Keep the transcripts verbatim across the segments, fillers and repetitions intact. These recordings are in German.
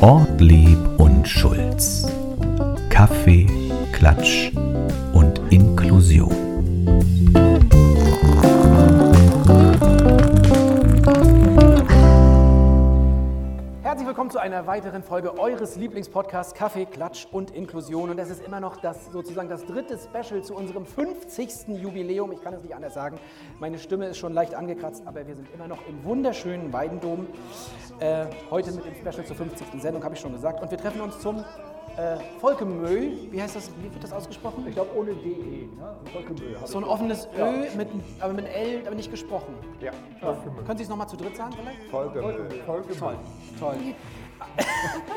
Ortlieb und Schulz. Kaffee, Klatsch und Inklusion. Herzlich willkommen zu einer weiteren Folge eures Lieblingspodcasts Kaffee, Klatsch und Inklusion. Und das ist immer noch das, sozusagen das dritte Special zu unserem fünfzigsten Jubiläum. Ich kann es nicht anders sagen. Meine Stimme ist schon leicht angekratzt, aber wir sind immer noch im wunderschönen Weidendom. Äh, heute mit dem Special zur fünfzigsten Sendung, habe ich schon gesagt. Und wir treffen uns zum äh, Volkemö. Wie heißt das? Wie wird das ausgesprochen? Ich glaube ohne D E. Ne? Volkemö. So ein offenes ja. Ö, mit, aber mit L, aber nicht gesprochen. Ja. ja. Können Sie es nochmal zu dritt sagen vielleicht? Volkemö. Volkemö. Toll. Toll.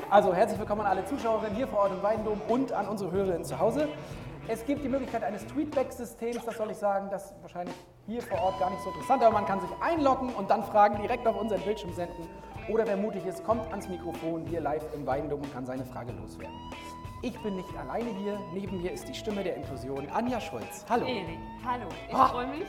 Also herzlich willkommen an alle Zuschauerinnen hier vor Ort im Weidendom und an unsere Hörerinnen zu Hause. Es gibt die Möglichkeit eines Tweetback-Systems, das soll ich sagen, das ist wahrscheinlich hier vor Ort gar nicht so interessant, aber man kann sich einloggen und dann Fragen direkt auf unseren Bildschirm senden. Oder wer mutig ist, kommt ans Mikrofon hier live im Weidendom und kann seine Frage loswerden. Ich bin nicht alleine hier, neben mir ist die Stimme der Inklusion, Anja Schulz. Hallo. Erik, hallo. Ich oh. freue mich.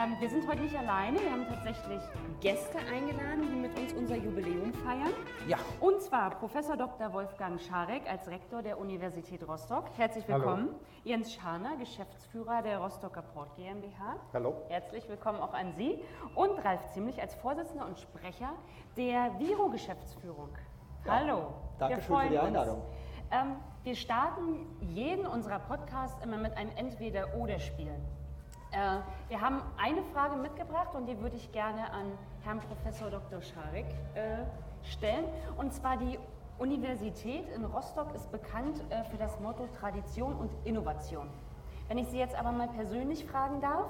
Ähm, wir sind heute nicht alleine, wir haben tatsächlich Gäste eingeladen, die mit uns unser Jubiläum feiern. Ja. Und zwar Professor Doktor Wolfgang Scharek als Rektor der Universität Rostock. Herzlich willkommen. Hallo. Jens Scharner, Geschäftsführer der Rostocker Port GmbH. Hallo. Herzlich willkommen auch an Sie. Und Ralf Ziemlich als Vorsitzender und Sprecher der WIRO-Geschäftsführung. Ja. Hallo. Dankeschön für die Einladung. Ähm, wir starten jeden unserer Podcasts immer mit einem Entweder-Oder-Spiel. Äh, wir haben eine Frage mitgebracht und die würde ich gerne an Herrn Professor Doktor Scharek äh, stellen. Und zwar die Universität in Rostock ist bekannt äh, für das Motto Tradition und Innovation. Wenn ich Sie jetzt aber mal persönlich fragen darf,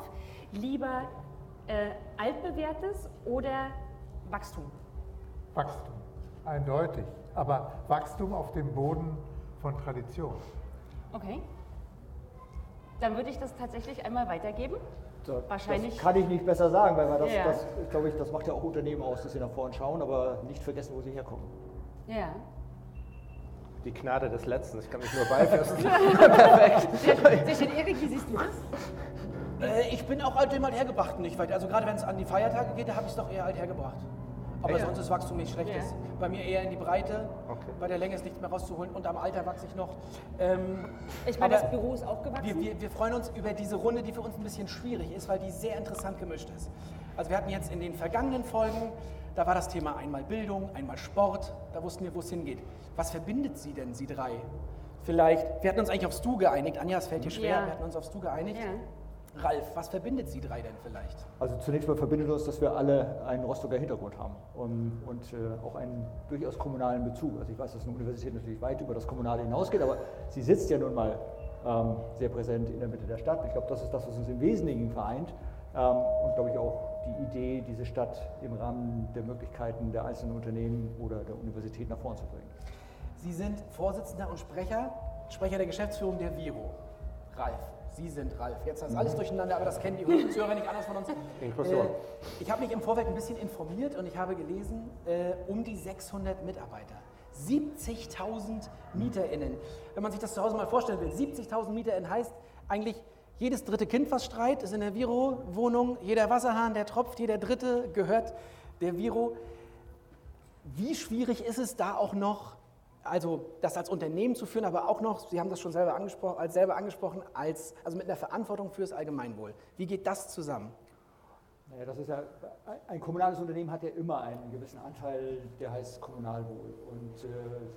lieber äh, altbewährtes oder Wachstum? Wachstum, eindeutig. Aber Wachstum auf dem Boden von Tradition. Okay. Dann würde ich das tatsächlich einmal weitergeben. So, wahrscheinlich. Das kann ich nicht besser sagen, weil man das, ja. das glaube ich, das macht ja auch Unternehmen aus, dass sie nach vorne schauen, aber nicht vergessen, wo sie herkommen. Ja. Die Gnade des Letzten, ich kann mich nur beipflichten. Perfekt. Sehr schön, Erik, wie siehst du das? Äh, ich bin auch alt hergebracht, nicht weit. Also gerade wenn es an die Feiertage geht, da habe ich es doch eher alt hergebracht. Aber ja. sonst ist Wachstum nicht schlecht. Ja. Bei mir eher in die Breite, okay. bei der Länge ist nichts mehr rauszuholen und am Alter wachse ich noch. Ähm, ich meine, das Büro ist auch gewachsen. Wir, wir, wir freuen uns über diese Runde, die für uns ein bisschen schwierig ist, weil die sehr interessant gemischt ist. Also wir hatten jetzt in den vergangenen Folgen, da war das Thema einmal Bildung, einmal Sport, da wussten wir, wo es hingeht. Was verbindet Sie denn, Sie drei? Vielleicht, wir hatten uns eigentlich aufs Du geeinigt, Anja, es fällt dir schwer, ja. wir hatten uns aufs Du geeinigt. Ja. Ralf, was verbindet Sie drei denn vielleicht? Also zunächst mal verbindet uns, dass wir alle einen Rostocker Hintergrund haben und, und äh, auch einen durchaus kommunalen Bezug. Also ich weiß, dass eine Universität natürlich weit über das Kommunale hinausgeht, aber sie sitzt ja nun mal ähm, sehr präsent in der Mitte der Stadt. Ich glaube, das ist das, was uns im Wesentlichen vereint ähm, und glaube ich auch die Idee, diese Stadt im Rahmen der Möglichkeiten der einzelnen Unternehmen oder der Universität nach vorne zu bringen. Sie sind Vorsitzender und Sprecher, Sprecher der Geschäftsführung der WIRO. Ralf. Sie sind Ralf. Jetzt ist alles durcheinander, aber das kennen die Zuhörer nicht anders von uns. Inklusion. Äh, ich habe mich im Vorfeld ein bisschen informiert und ich habe gelesen, äh, um die sechshundert Mitarbeiter. siebzigtausend MieterInnen. Wenn man sich das zu Hause mal vorstellen will, siebzigtausend MieterInnen heißt eigentlich, jedes dritte Kind, was streit, ist in der WIRO-Wohnung, jeder Wasserhahn, der tropft, jeder dritte gehört der WIRO. Wie schwierig ist es da auch noch, also das als Unternehmen zu führen, aber auch noch, Sie haben das schon selber angesprochen, als selber angesprochen, als, also mit einer Verantwortung fürs Allgemeinwohl. Wie geht das zusammen? Naja, das ist ja, ein kommunales Unternehmen hat ja immer einen gewissen Anteil, der heißt Kommunalwohl. Und äh,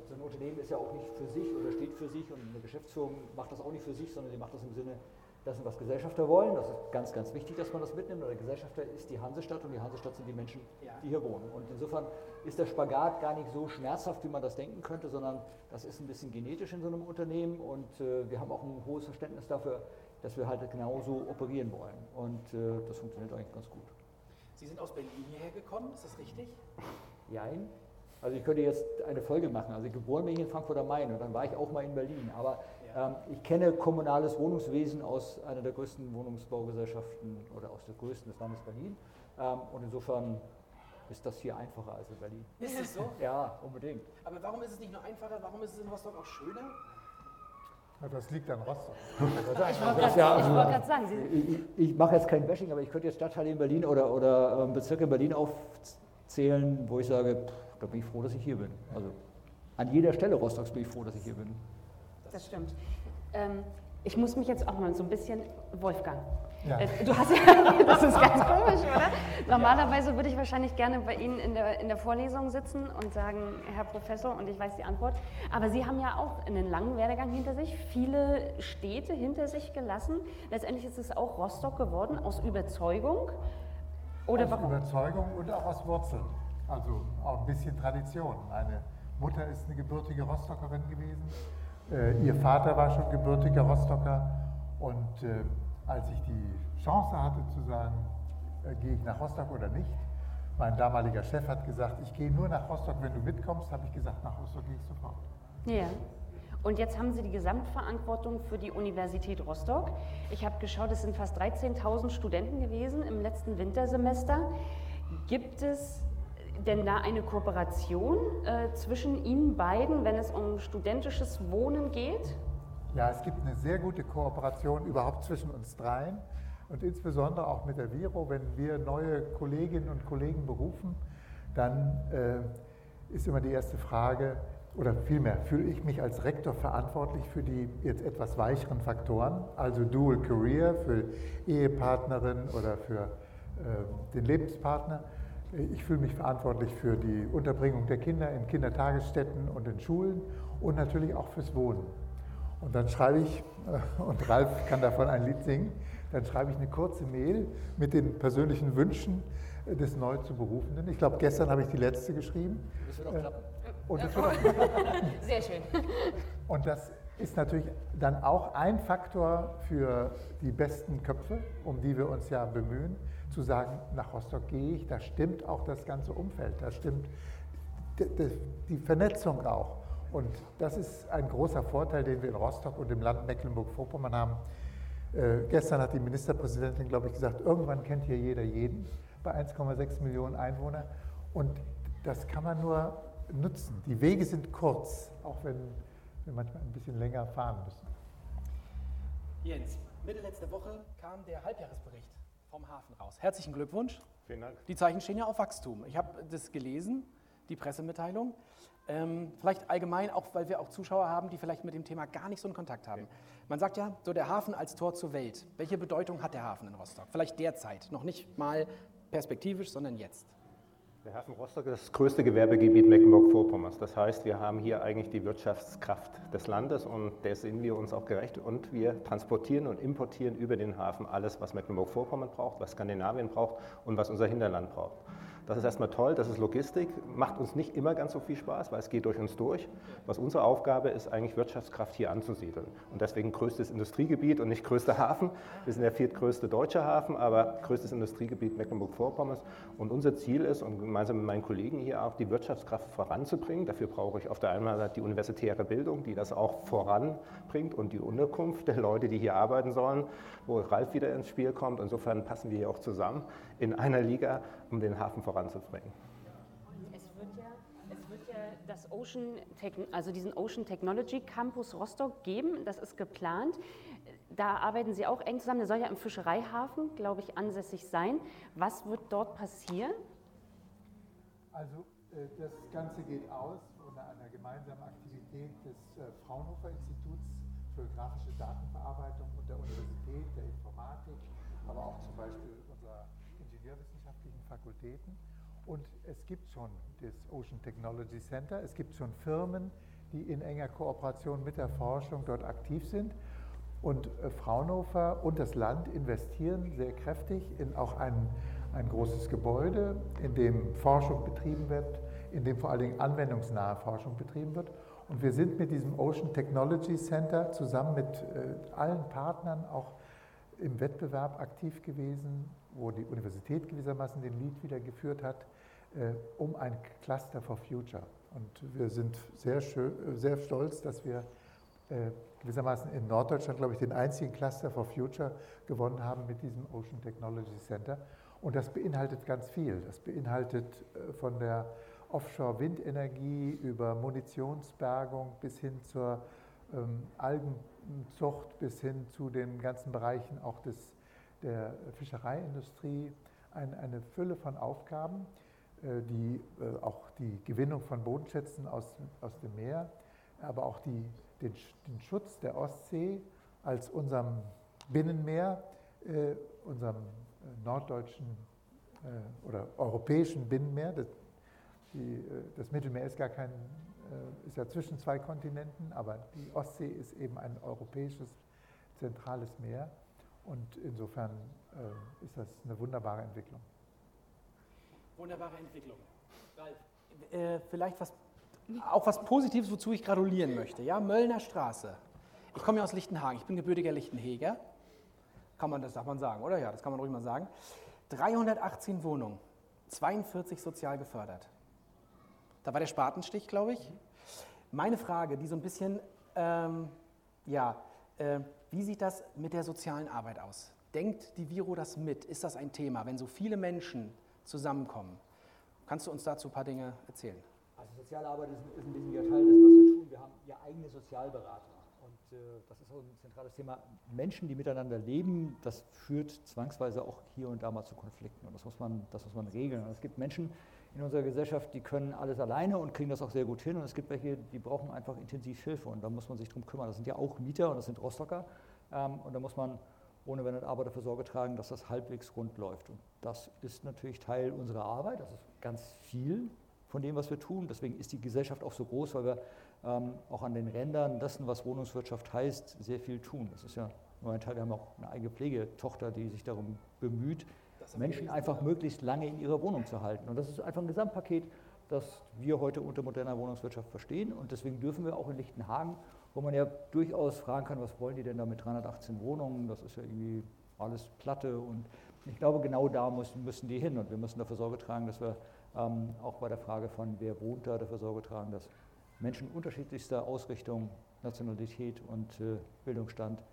so ein Unternehmen ist ja auch nicht für sich oder steht für sich und eine Geschäftsführung macht das auch nicht für sich, sondern sie macht das im Sinne dessen, was Gesellschafter wollen. Das ist ganz, ganz wichtig, dass man das mitnimmt. Oder Gesellschafter ist die Hansestadt und die Hansestadt sind die Menschen, ja. die hier wohnen. Und insofern ist der Spagat gar nicht so schmerzhaft, wie man das denken könnte, sondern das ist ein bisschen genetisch in so einem Unternehmen und äh, wir haben auch ein hohes Verständnis dafür, dass wir halt genauso operieren wollen. Und äh, das funktioniert eigentlich ganz gut. Sie sind aus Berlin hierher gekommen, ist das richtig? Nein. Also ich könnte jetzt eine Folge machen. Also geboren bin ich in Frankfurt am Main und dann war ich auch mal in Berlin. Aber ähm, ich kenne kommunales Wohnungswesen aus einer der größten Wohnungsbaugesellschaften oder aus der größten des Landes Berlin. Ähm, und insofern ist das hier einfacher als in Berlin. Ist es so? Ja, unbedingt. Aber warum ist es nicht nur einfacher, warum ist es in Rostock auch schöner? Das liegt an Rostock. Ich wollte gerade ja, sagen, ich, ich mache jetzt kein Bashing, aber ich könnte jetzt Stadtteile in Berlin oder, oder Bezirke in Berlin aufzählen, wo ich sage, pff, da bin ich froh, dass ich hier bin. Also an jeder Stelle Rostocks bin ich froh, dass ich hier bin. Das stimmt. Ähm, ich muss mich jetzt auch mal so ein bisschen, Wolfgang, ja. äh, du hast ja, das ist ganz komisch, oder? Normalerweise würde ich wahrscheinlich gerne bei Ihnen in der, in der Vorlesung sitzen und sagen, Herr Professor, und ich weiß die Antwort. Aber Sie haben ja auch einen langen Werdegang hinter sich, viele Städte hinter sich gelassen. Letztendlich ist es auch Rostock geworden, aus Überzeugung. Oder aus warum? Überzeugung und auch aus Wurzeln, also auch ein bisschen Tradition. Meine Mutter ist eine gebürtige Rostockerin gewesen. Ihr Vater war schon gebürtiger Rostocker und äh, als ich die Chance hatte zu sagen, äh, gehe ich nach Rostock oder nicht, mein damaliger Chef hat gesagt, ich gehe nur nach Rostock, wenn du mitkommst, habe ich gesagt, nach Rostock gehe ich sofort. Ja, und jetzt haben Sie die Gesamtverantwortung für die Universität Rostock. Ich habe geschaut, es sind fast dreizehntausend Studenten gewesen im letzten Wintersemester. Gibt es denn da eine Kooperation äh, zwischen Ihnen beiden, wenn es um studentisches Wohnen geht? Ja, es gibt eine sehr gute Kooperation überhaupt zwischen uns dreien und insbesondere auch mit der WIRO. Wenn wir neue Kolleginnen und Kollegen berufen, dann äh, ist immer die erste Frage, oder vielmehr fühle ich mich als Rektor verantwortlich für die jetzt etwas weicheren Faktoren, also Dual Career für Ehepartnerin oder für äh, den Lebenspartner. Ich fühle mich verantwortlich für die Unterbringung der Kinder in Kindertagesstätten und in Schulen und natürlich auch fürs Wohnen. Und dann schreibe ich, und Ralf kann davon ein Lied singen, dann schreibe ich eine kurze Mail mit den persönlichen Wünschen des neu zu Berufenden. Ich glaube, gestern habe ich die letzte geschrieben. Das wird auch klappen. Und das wird auch klappen. Sehr schön. Und das ist natürlich dann auch ein Faktor für die besten Köpfe, um die wir uns ja bemühen, zu sagen, nach Rostock gehe ich, da stimmt auch das ganze Umfeld, da stimmt die Vernetzung auch. Und das ist ein großer Vorteil, den wir in Rostock und im Land Mecklenburg-Vorpommern haben. Äh, gestern hat die Ministerpräsidentin, glaube ich, gesagt, irgendwann kennt hier jeder jeden bei eins Komma sechs Millionen Einwohnern. Und das kann man nur nutzen. Die Wege sind kurz, auch wenn wir manchmal ein bisschen länger fahren müssen. Jens, Mitte letzter Woche kam der Halbjahresbericht vom Hafen raus. Herzlichen Glückwunsch. Vielen Dank. Die Zeichen stehen ja auf Wachstum. Ich habe das gelesen, die Pressemitteilung. Ähm, vielleicht allgemein, auch weil wir auch Zuschauer haben, die vielleicht mit dem Thema gar nicht so einen Kontakt haben. Okay. Man sagt ja, so der Hafen als Tor zur Welt. Welche Bedeutung hat der Hafen in Rostock? Vielleicht derzeit, noch nicht mal perspektivisch, sondern jetzt. Der Hafen Rostock ist das größte Gewerbegebiet Mecklenburg-Vorpommerns. Das heißt, wir haben hier eigentlich die Wirtschaftskraft des Landes und der sind wir uns auch gerecht. Und wir transportieren und importieren über den Hafen alles, was Mecklenburg-Vorpommern braucht, was Skandinavien braucht und was unser Hinterland braucht. Das ist erstmal toll, das ist Logistik, macht uns nicht immer ganz so viel Spaß, weil es geht durch uns durch. Was unsere Aufgabe ist, eigentlich Wirtschaftskraft hier anzusiedeln. Und deswegen größtes Industriegebiet und nicht größter Hafen. Wir sind der viertgrößte deutsche Hafen, aber größtes Industriegebiet Mecklenburg-Vorpommerns. Und unser Ziel ist, und gemeinsam mit meinen Kollegen hier auch, die Wirtschaftskraft voranzubringen. Dafür brauche ich auf der einen Seite die universitäre Bildung, die das auch voranbringt und die Unterkunft der Leute, die hier arbeiten sollen, wo Ralf wieder ins Spiel kommt. Insofern passen wir hier auch zusammen in einer Liga, um den Hafen voranzubringen. Es wird ja, es wird ja das Ocean Techn, also diesen Ocean Technology Campus Rostock geben, das ist geplant. Da arbeiten Sie auch eng zusammen, der soll ja im Fischereihafen, glaube ich, ansässig sein. Was wird dort passieren? Also das Ganze geht aus unter einer gemeinsamen Aktivität des Fraunhofer Instituts für grafische Datenverarbeitung und der Universität, der Informatik, aber auch zum Beispiel unserer ingenieurwissenschaftlichen Fakultäten. Und es gibt schon das Ocean Technology Center, es gibt schon Firmen, die in enger Kooperation mit der Forschung dort aktiv sind. Und Fraunhofer und das Land investieren sehr kräftig in auch einen ein großes Gebäude, in dem Forschung betrieben wird, in dem vor allen Dingen anwendungsnahe Forschung betrieben wird. Und wir sind mit diesem Ocean Technology Center zusammen mit äh, allen Partnern auch im Wettbewerb aktiv gewesen, wo die Universität gewissermaßen den Lead wieder geführt hat, äh, um ein Cluster for Future. Und wir sind sehr, schön, sehr stolz, dass wir äh, gewissermaßen in Norddeutschland, glaube ich, den einzigen Cluster for Future gewonnen haben mit diesem Ocean Technology Center. Und das beinhaltet ganz viel. Das beinhaltet von der Offshore-Windenergie über Munitionsbergung bis hin zur ähm, Algen, Zucht bis hin zu den ganzen Bereichen auch des, der Fischereiindustrie, ein, eine Fülle von Aufgaben, äh, die äh, auch die Gewinnung von Bodenschätzen aus, aus dem Meer, aber auch die, den, den Schutz der Ostsee als unserem Binnenmeer, äh, unserem norddeutschen äh, oder europäischen Binnenmeer. Das, die, das Mittelmeer ist gar kein, äh, ist ja zwischen zwei Kontinenten, aber die Ostsee ist eben ein europäisches zentrales Meer und insofern äh, ist das eine wunderbare Entwicklung. Wunderbare Entwicklung. Ralf, äh, vielleicht was, auch was Positives, wozu ich gratulieren möchte. Ja? Möllner Straße. Ich komme ja aus Lichtenhagen, ich bin gebürtiger Lichtenheger. Kann man, das darf man sagen, oder? Ja, das kann man ruhig mal sagen. dreihundertachtzehn Wohnungen, zweiundvierzig sozial gefördert. Da war der Spatenstich, glaube ich. Meine Frage, die so ein bisschen, ähm, ja, äh, wie sieht das mit der sozialen Arbeit aus? Denkt die WIRO das mit? Ist das ein Thema, wenn so viele Menschen zusammenkommen? Kannst du uns dazu ein paar Dinge erzählen? Also soziale Arbeit ist, ist ein wesentlicher Teil des, was wir tun. Wir haben ja eigene Sozialberater. Und äh, das ist auch ein zentrales Thema. Menschen, die miteinander leben, das führt zwangsweise auch hier und da mal zu Konflikten. Und das muss man, das muss man regeln. Und es gibt Menschen in unserer Gesellschaft, die können alles alleine und kriegen das auch sehr gut hin. Und es gibt welche, die brauchen einfach intensiv Hilfe. Und da muss man sich drum kümmern. Das sind ja auch Mieter und das sind Rostocker. Ähm, und da muss man ohne Wenn und Aber dafür Sorge tragen, dass das halbwegs rund läuft. Und das ist natürlich Teil unserer Arbeit. Das ist ganz viel von dem, was wir tun. Deswegen ist die Gesellschaft auch so groß, weil wir ähm, auch an den Rändern dessen, was Wohnungswirtschaft heißt, sehr viel tun. Das ist ja nur ein Teil. Wir haben auch eine eigene Pflegetochter, die sich darum bemüht, Menschen einfach möglichst lange in ihrer Wohnung zu halten. Und das ist einfach ein Gesamtpaket, das wir heute unter moderner Wohnungswirtschaft verstehen. Und deswegen dürfen wir auch in Lichtenhagen, wo man ja durchaus fragen kann, was wollen die denn da mit dreihundertachtzehn Wohnungen? Das ist ja irgendwie alles Platte. Und ich glaube, genau da müssen, müssen die hin. Und wir müssen dafür Sorge tragen, dass wir ähm, auch bei der Frage von, wer wohnt da, dafür Sorge tragen, dass Menschen unterschiedlichster Ausrichtung, Nationalität und äh, Bildungsstand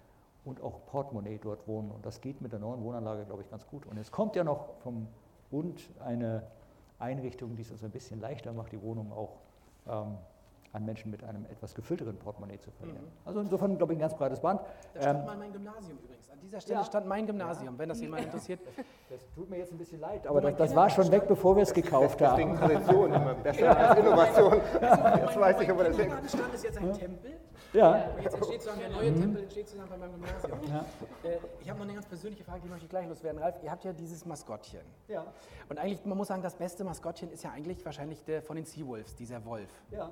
und auch Portemonnaie dort wohnen. Und das geht mit der neuen Wohnanlage, glaube ich, ganz gut. Und jetzt kommt ja noch vom Bund eine Einrichtung, die es uns ein bisschen leichter macht, die Wohnungen auch ähm, an Menschen mit einem etwas gefüllteren Portemonnaie zu verlieren. Mhm. Also insofern, glaube ich, ein ganz breites Band. Da stand ähm, mal mein Gymnasium übrigens. An dieser Stelle ja. stand mein Gymnasium, ja. Wenn das jemand interessiert. Das, das tut mir jetzt ein bisschen leid, aber das, das war schon weg, bevor wir es gekauft haben. Deswegen Tradition immer. Das ist ja Innovation. Jetzt weiß ich, ob das hängt. Der Stand ist jetzt ein Tempel. Ja. Ja. Jetzt entsteht sozusagen der neue mhm. Tempel, entsteht zusammen bei meinem Gymnasium. Ja. Ich habe noch eine ganz persönliche Frage, die möchte ich gleich loswerden. Ralf, ihr habt ja dieses Maskottchen. Ja. Und eigentlich, man muss sagen, das beste Maskottchen ist ja eigentlich wahrscheinlich der von den Seawolves, dieser Wolf. Ja.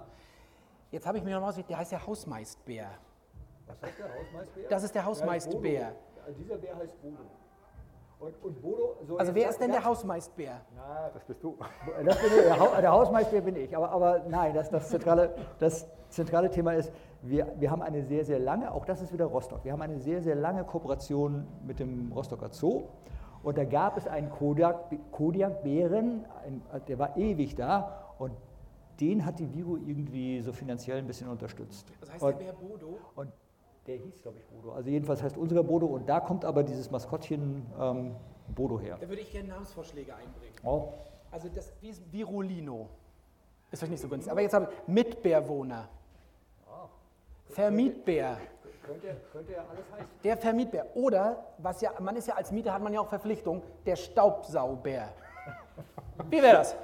Jetzt habe ich mir noch mal ausgedacht, der heißt ja Hausmeisterbär. Was heißt der Hausmeisterbär? Das ist der Hausmeisterbär. Also dieser Bär heißt Bodo. Und, und Bodo, so also wer ist denn der Hausmeisterbär? Na, das bist du. Das bin ich, der Hausmeisterbär bin ich. Aber, aber nein, das, das, zentrale, das zentrale Thema ist, wir, wir haben eine sehr, sehr lange, auch das ist wieder Rostock, wir haben eine sehr, sehr lange Kooperation mit dem Rostocker Zoo. Und da gab es einen Kodiak, Kodiak-Bären, ein, der war ewig da. Und den hat die WIRO irgendwie so finanziell ein bisschen unterstützt. Das heißt und, der Bär Bodo? Und der hieß, glaube ich, Bodo. Also jedenfalls heißt unserer Bodo und da kommt aber dieses Maskottchen ähm, Bodo her. Da würde ich gerne Namensvorschläge einbringen. Oh. Also das Virolino. Ist vielleicht nicht so günstig. Aber jetzt haben wir Mitbewohner. Oh. Vermietbär. Könnte, könnte ja alles heißen. Der Vermietbär. Oder, was ja, man ist ja als Mieter, hat man ja auch Verpflichtung, der Staubsaubär. Wie wäre das?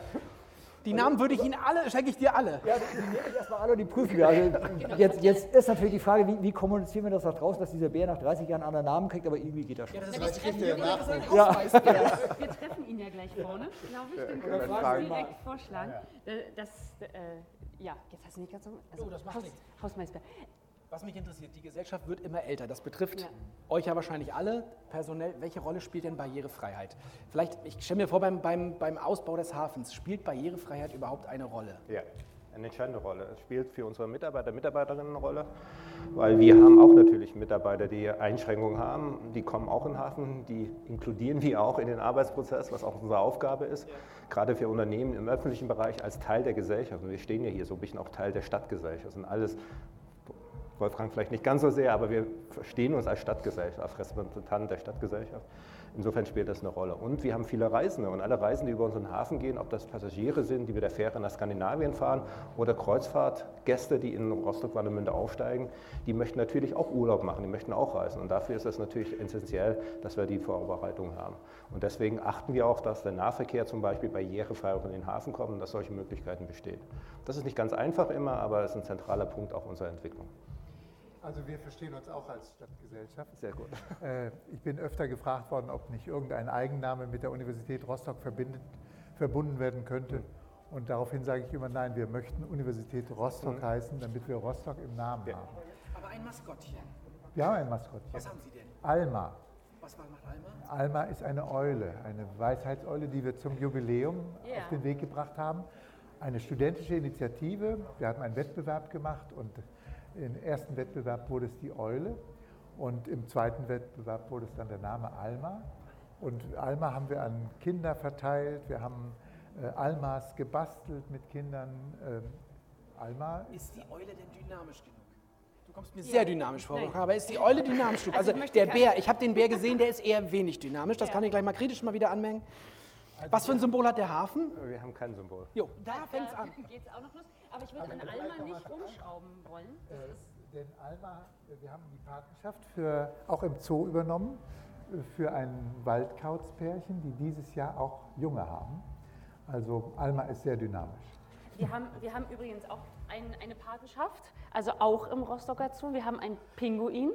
Die Namen würde ich Ihnen alle, schenke ich dir alle. Ja, die nehme ich erstmal alle und die prüfen wir. Also jetzt, jetzt ist natürlich die Frage, wie, wie kommunizieren wir das nach draußen, dass dieser Bär nach dreißig Jahren einen anderen Namen kriegt, aber irgendwie geht das schon. Ja, das ist wir, wir, ja. wir treffen ihn ja gleich vorne, glaube ich. Den ja, können wir direkt vorschlagen. Das, äh, ja, jetzt hast du nicht ganz so. Also, oh, das macht Haus, nichts. Hausmeisterbär. Was mich interessiert, die Gesellschaft wird immer älter. Das betrifft ja. euch ja wahrscheinlich alle. Personell, welche Rolle spielt denn Barrierefreiheit? Vielleicht, ich stelle mir vor, beim, beim, beim Ausbau des Hafens, spielt Barrierefreiheit überhaupt eine Rolle? Ja, eine entscheidende Rolle. Es spielt für unsere Mitarbeiter, Mitarbeiterinnen eine Rolle, weil wir haben auch natürlich Mitarbeiter, die Einschränkungen haben. Die kommen auch in den Hafen, die inkludieren wir auch in den Arbeitsprozess, was auch unsere Aufgabe ist. Ja. Gerade für Unternehmen im öffentlichen Bereich als Teil der Gesellschaft. Und wir stehen ja hier so ein bisschen auch Teil der Stadtgesellschaft und alles. Wolfgang vielleicht nicht ganz so sehr, aber wir verstehen uns als Stadtgesellschaft, als Repräsentanten der Stadtgesellschaft. Insofern spielt das eine Rolle. Und wir haben viele Reisende und alle Reisenden, die über unseren Hafen gehen, ob das Passagiere sind, die mit der Fähre nach Skandinavien fahren oder Kreuzfahrtgäste, die in Rostock-Warnemünde aufsteigen, die möchten natürlich auch Urlaub machen, die möchten auch reisen. Und dafür ist es natürlich essentiell, dass wir die Vorbereitung haben. Und deswegen achten wir auch, dass der Nahverkehr zum Beispiel barrierefrei in den Hafen kommt und dass solche Möglichkeiten bestehen. Das ist nicht ganz einfach immer, aber es ist ein zentraler Punkt auch unserer Entwicklung. Also wir verstehen uns auch als Stadtgesellschaft. Sehr gut. Ich bin öfter gefragt worden, ob nicht irgendein Eigenname mit der Universität Rostock verbindet, verbunden werden könnte. Und daraufhin sage ich immer, nein, wir möchten Universität Rostock mhm. heißen, damit wir Rostock im Namen ja. haben. Aber ein Maskottchen. Wir haben ein Maskottchen. Was haben Sie denn? Alma. Was macht Alma? Alma ist eine Eule, eine Weisheitseule, die wir zum Jubiläum yeah. auf den Weg gebracht haben. Eine studentische Initiative. Wir haben einen Wettbewerb gemacht und im ersten Wettbewerb wurde es die Eule und im zweiten Wettbewerb wurde es dann der Name Alma. Und Alma haben wir an Kinder verteilt, wir haben äh, Almas gebastelt mit Kindern. Ähm, Alma ist die Eule denn dynamisch genug? Du kommst mir ja. sehr dynamisch vor, Nein. aber ist die Eule dynamisch genug? Also, also der Bär, ich habe den Bär gesehen, der ist eher wenig dynamisch, das ja. kann ich gleich mal kritisch mal wieder anmerken. Also was für ein Symbol hat der Hafen? Wir haben kein Symbol. Jo, da also, fängt's an. Geht's auch noch los? Aber ich würde an Alma nicht umschrauben wollen. Das äh, ist denn Alma, wir haben die Patenschaft für, auch im Zoo übernommen für ein Waldkauzpärchen, die dieses Jahr auch Junge haben. Also Alma ist sehr dynamisch. Wir haben, wir haben übrigens auch ein, eine Patenschaft, also auch im Rostocker Zoo. Wir haben einen Pinguin,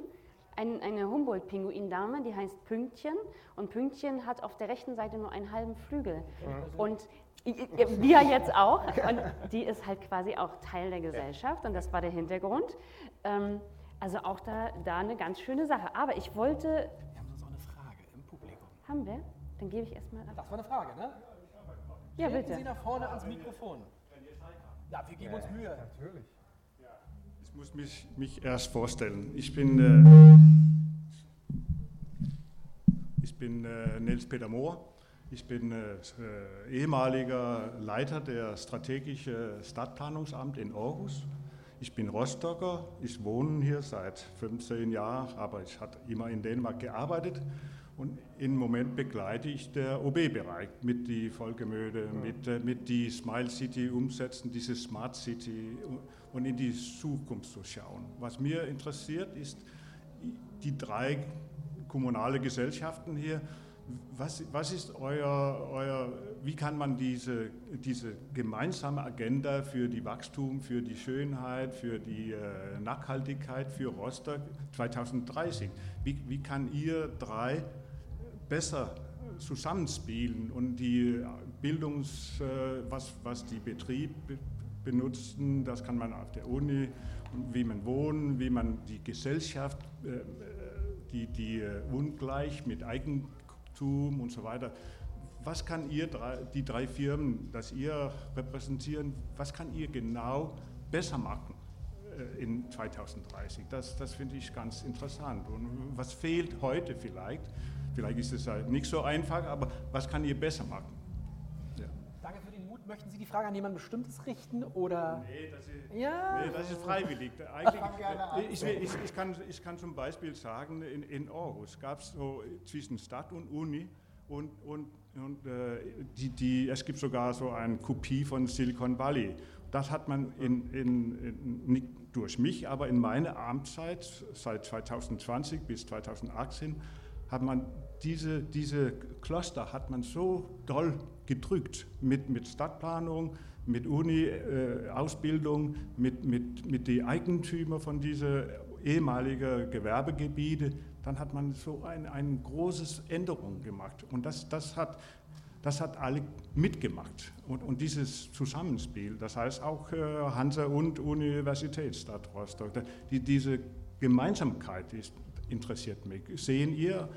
ein, eine Humboldt-Pinguin-Dame, die heißt Pünktchen. Und Pünktchen hat auf der rechten Seite nur einen halben Flügel. Mhm. Und wir jetzt auch. Und die ist halt quasi auch Teil der Gesellschaft und das war der Hintergrund. Also auch da, da eine ganz schöne Sache. Aber ich wollte... Wir haben sonst auch eine Frage im Publikum. Haben wir? Dann gebe ich erstmal ab. Das war eine Frage, ne? Ja, bitte. Gehen Sie nach vorne ans Mikrofon. Ja, wir geben uns Mühe. Natürlich. Ich muss mich, mich erst vorstellen. Ich bin, äh, ich bin äh, Nils Peter Mohr. Ich bin äh, ehemaliger Leiter der strategischen Stadtplanungsamt in Aarhus. Ich bin Rostocker, ich wohne hier seit fünfzehn Jahren, aber ich habe immer in Dänemark gearbeitet und im Moment begleite ich der O B-Bereich mit die Volkemöde, ja. mit, äh, mit die Smile City umsetzen, diese Smart City und in die Zukunft zu schauen. Was mir interessiert ist, die drei kommunale Gesellschaften hier. Was, was ist euer, euer, wie kann man diese, diese gemeinsame Agenda für die Wachstum, für die Schönheit, für die äh, Nachhaltigkeit, für Rostock zwanzig dreißig, wie, wie kann ihr drei besser zusammenspielen und die Bildungs, äh, was, was die Betriebe benutzen, das kann man auf der Uni, wie man wohnt, wie man die Gesellschaft, äh, die, die äh, ungleich mit Eigen und so weiter. Was kann ihr, drei, die drei Firmen, das ihr repräsentieren, was kann ihr genau besser machen äh, in zwanzig dreißig? Das, das finde ich ganz interessant. Und was fehlt heute vielleicht? Vielleicht ist es halt nicht so einfach, aber was kann ihr besser machen? Ja. Danke für den Mut. Möchten Sie die Frage an jemanden Bestimmtes richten? Oder? Nee, das ist, ja. nee, das ist freiwillig. Eigentlich, ich, ich, ich, kann, ich kann zum Beispiel sagen, in, in Aarhus gab es so zwischen Stadt und Uni und, und, und äh, die, die, es gibt sogar so eine Kopie von Silicon Valley. Das hat man in, in, in, nicht durch mich, aber in meiner Amtszeit, seit zwanzig zwanzig bis zwanzig achtzehn, hat man diese, diese Cluster hat man so doll gedrückt mit, mit Stadtplanung, mit Uni, äh, Ausbildung, mit, mit, mit den Eigentümern von diesen ehemaligen Gewerbegebieten. Dann hat man so eine ein große Änderung gemacht und das, das, hat, das hat alle mitgemacht und, und dieses Zusammenspiel, das heißt auch äh, Hansa und Universitätsstadt Rostock, die, diese Gemeinsamkeit ist interessiert mich. Sehen ihr,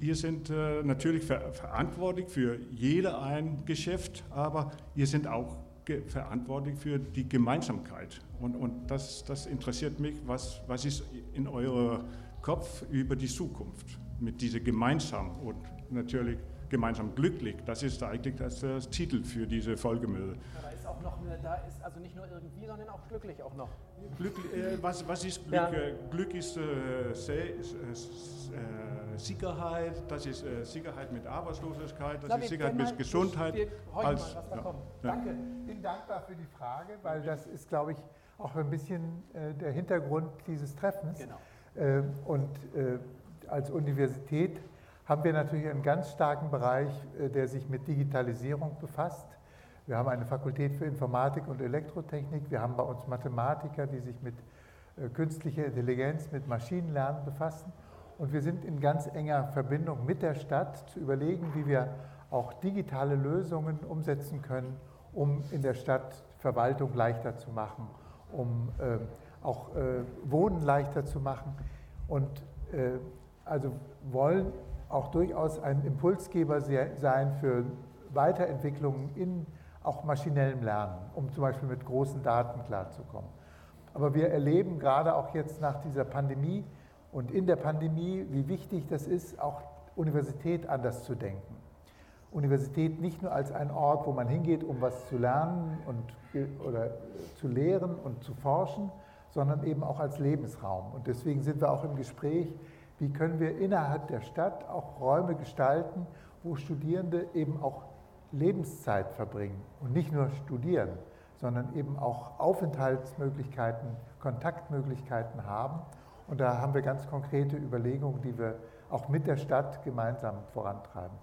ihr seid äh, natürlich ver- verantwortlich für jeder ein Geschäft, aber ihr seid auch ge- verantwortlich für die Gemeinsamkeit. Und, und das, das interessiert mich, was, was ist in eurem Kopf über die Zukunft mit dieser Gemeinsam und natürlich gemeinsam glücklich. Das ist eigentlich das, das Titel für diese Volkemö. Da ist auch noch mehr, da ist also nicht nur irgendwie, sondern auch glücklich auch noch. Glück, äh, was, was ist Glück? Ja. Glück ist äh, Sicherheit, das ist äh, Sicherheit mit Arbeitslosigkeit, das so, ist Sicherheit mit halt Gesundheit. Wir als, mal, was da ja, kommt. Ja. Danke, bin dankbar für die Frage, weil das ist, glaube ich, auch ein bisschen äh, der Hintergrund dieses Treffens. Genau. Ähm, und äh, als Universität haben wir natürlich einen ganz starken Bereich, äh, der sich mit Digitalisierung befasst. Wir haben eine Fakultät für Informatik und Elektrotechnik. Wir haben bei uns Mathematiker, die sich mit äh, künstlicher Intelligenz, mit Maschinenlernen befassen. Und wir sind in ganz enger Verbindung mit der Stadt, zu überlegen, wie wir auch digitale Lösungen umsetzen können, um in der Stadt Verwaltung leichter zu machen, um äh, auch äh, Wohnen leichter zu machen, und äh, also wollen auch durchaus ein Impulsgeber sein für Weiterentwicklungen in auch maschinellem Lernen, um zum Beispiel mit großen Daten klarzukommen. Aber wir erleben gerade auch jetzt nach dieser Pandemie und in der Pandemie, wie wichtig das ist, auch Universität anders zu denken. Universität nicht nur als ein Ort, wo man hingeht, um was zu lernen und, oder zu lehren und zu forschen, sondern eben auch als Lebensraum. Und deswegen sind wir auch im Gespräch, wie können wir innerhalb der Stadt auch Räume gestalten, wo Studierende eben auch Lebenszeit verbringen und nicht nur studieren, sondern eben auch Aufenthaltsmöglichkeiten, Kontaktmöglichkeiten haben. Und da haben wir ganz konkrete Überlegungen, die wir auch mit der Stadt gemeinsam vorantreiben.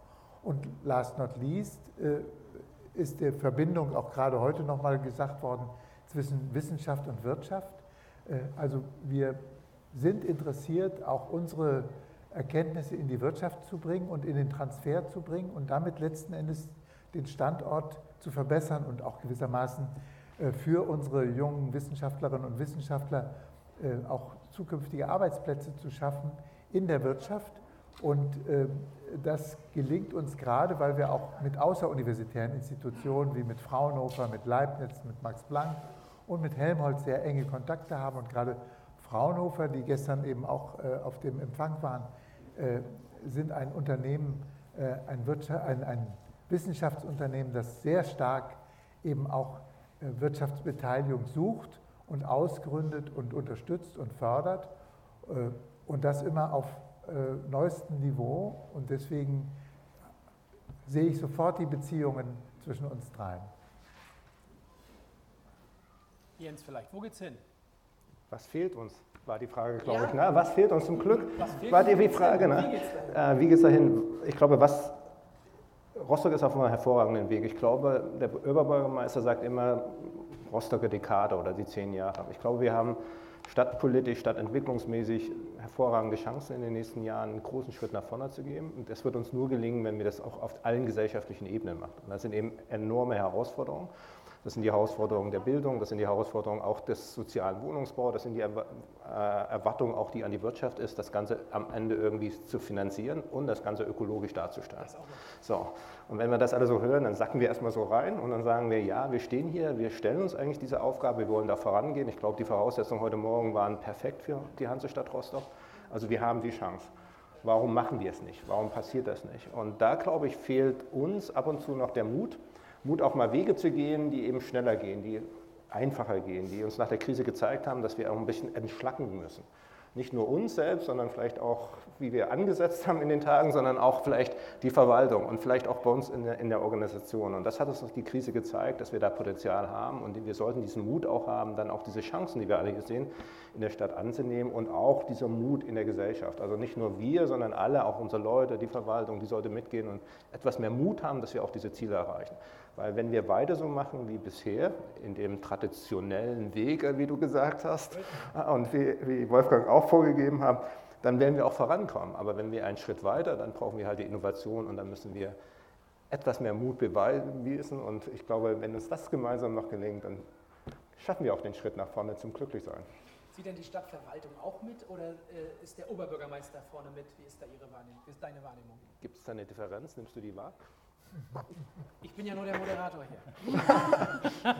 Und last not least äh, ist die Verbindung, auch gerade heute nochmal gesagt worden, zwischen Wissenschaft und Wirtschaft. Äh, also wir sind interessiert, auch unsere Erkenntnisse in die Wirtschaft zu bringen und in den Transfer zu bringen und damit letzten Endes den Standort zu verbessern und auch gewissermaßen äh, für unsere jungen Wissenschaftlerinnen und Wissenschaftler äh, auch zukünftige Arbeitsplätze zu schaffen in der Wirtschaft. Und äh, das gelingt uns gerade, weil wir auch mit außeruniversitären Institutionen wie mit Fraunhofer, mit Leibniz, mit Max Planck und mit Helmholtz sehr enge Kontakte haben. Und gerade Fraunhofer, die gestern eben auch äh, auf dem Empfang waren, äh, sind ein Unternehmen, äh, ein, Wirtschaft, ein, ein Wissenschaftsunternehmen, das sehr stark eben auch äh, Wirtschaftsbeteiligung sucht und ausgründet und unterstützt und fördert. Äh, und das immer auf Äh, neuestem Niveau, und deswegen sehe ich sofort die Beziehungen zwischen uns dreien. Jens, vielleicht, wo geht's hin? Was fehlt uns, war die Frage, glaube ja. ich. Ne? Was fehlt uns zum Glück? War die Frage, ne? Wie geht's dahin? Äh, wie geht's dahin? Ich glaube, was Rostock ist auf einem hervorragenden Weg. Ich glaube, der Oberbürgermeister sagt immer Rostocker Dekade oder die zehn Jahre. Ich glaube, wir haben stadtpolitisch, stadtentwicklungsmäßig hervorragende Chancen in den nächsten Jahren, einen großen Schritt nach vorne zu gehen. Und das wird uns nur gelingen, wenn wir das auch auf allen gesellschaftlichen Ebenen machen. Und das sind eben enorme Herausforderungen. Das sind die Herausforderungen der Bildung, das sind die Herausforderungen auch des sozialen Wohnungsbaus, das sind die Erwartungen auch, die an die Wirtschaft ist, das Ganze am Ende irgendwie zu finanzieren und das Ganze ökologisch darzustellen. So, und wenn wir das alle so hören, dann sacken wir erstmal so rein und dann sagen wir, ja, wir stehen hier, wir stellen uns eigentlich diese Aufgabe, wir wollen da vorangehen. Ich glaube, die Voraussetzungen heute Morgen waren perfekt für die Hansestadt Rostock. Also wir haben die Chance. Warum machen wir es nicht? Warum passiert das nicht? Und da, glaube ich, fehlt uns ab und zu noch der Mut, Mut auch mal Wege zu gehen, die eben schneller gehen, die einfacher gehen, die uns nach der Krise gezeigt haben, dass wir auch ein bisschen entschlacken müssen. Nicht nur uns selbst, sondern vielleicht auch, wie wir angesetzt haben in den Tagen, sondern auch vielleicht die Verwaltung und vielleicht auch bei uns in der, in der Organisation. Und das hat uns die Krise gezeigt, dass wir da Potenzial haben und wir sollten diesen Mut auch haben, dann auch diese Chancen, die wir alle hier sehen, in der Stadt anzunehmen und auch dieser Mut in der Gesellschaft. Also nicht nur wir, sondern alle, auch unsere Leute, die Verwaltung, die sollte mitgehen und etwas mehr Mut haben, dass wir auch diese Ziele erreichen. Weil wenn wir weiter so machen wie bisher, in dem traditionellen Weg, wie du gesagt hast, und wie, wie Wolfgang auch vorgegeben hat, dann werden wir auch vorankommen. Aber wenn wir einen Schritt weiter, dann brauchen wir halt die Innovation und dann müssen wir etwas mehr Mut beweisen. Und ich glaube, wenn uns das gemeinsam noch gelingt, dann schaffen wir auch den Schritt nach vorne zum Glücklichsein. Sieht denn die Stadtverwaltung auch mit oder äh, ist der Oberbürgermeister vorne mit? Wie ist da Ihre Wahrnehmung? Wie ist deine Wahrnehmung? Gibt es da eine Differenz? Nimmst du die wahr? Ich bin ja nur der Moderator hier.